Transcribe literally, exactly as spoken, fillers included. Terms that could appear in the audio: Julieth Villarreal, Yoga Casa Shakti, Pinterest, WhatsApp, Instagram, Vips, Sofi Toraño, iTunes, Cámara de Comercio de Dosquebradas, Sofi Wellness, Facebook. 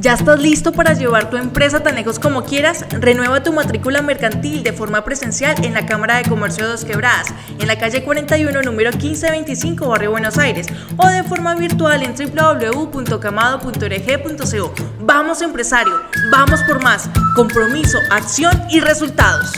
¿Ya estás listo para llevar tu empresa tan lejos como quieras? Renueva tu matrícula mercantil de forma presencial en la Cámara de Comercio de Dosquebradas, en la calle cuarenta y uno, número quince veinticinco, barrio Buenos Aires, o de forma virtual en doble u doble u doble u punto camado punto org punto co. ¡Vamos, empresario! ¡Vamos por más! Compromiso, acción y resultados.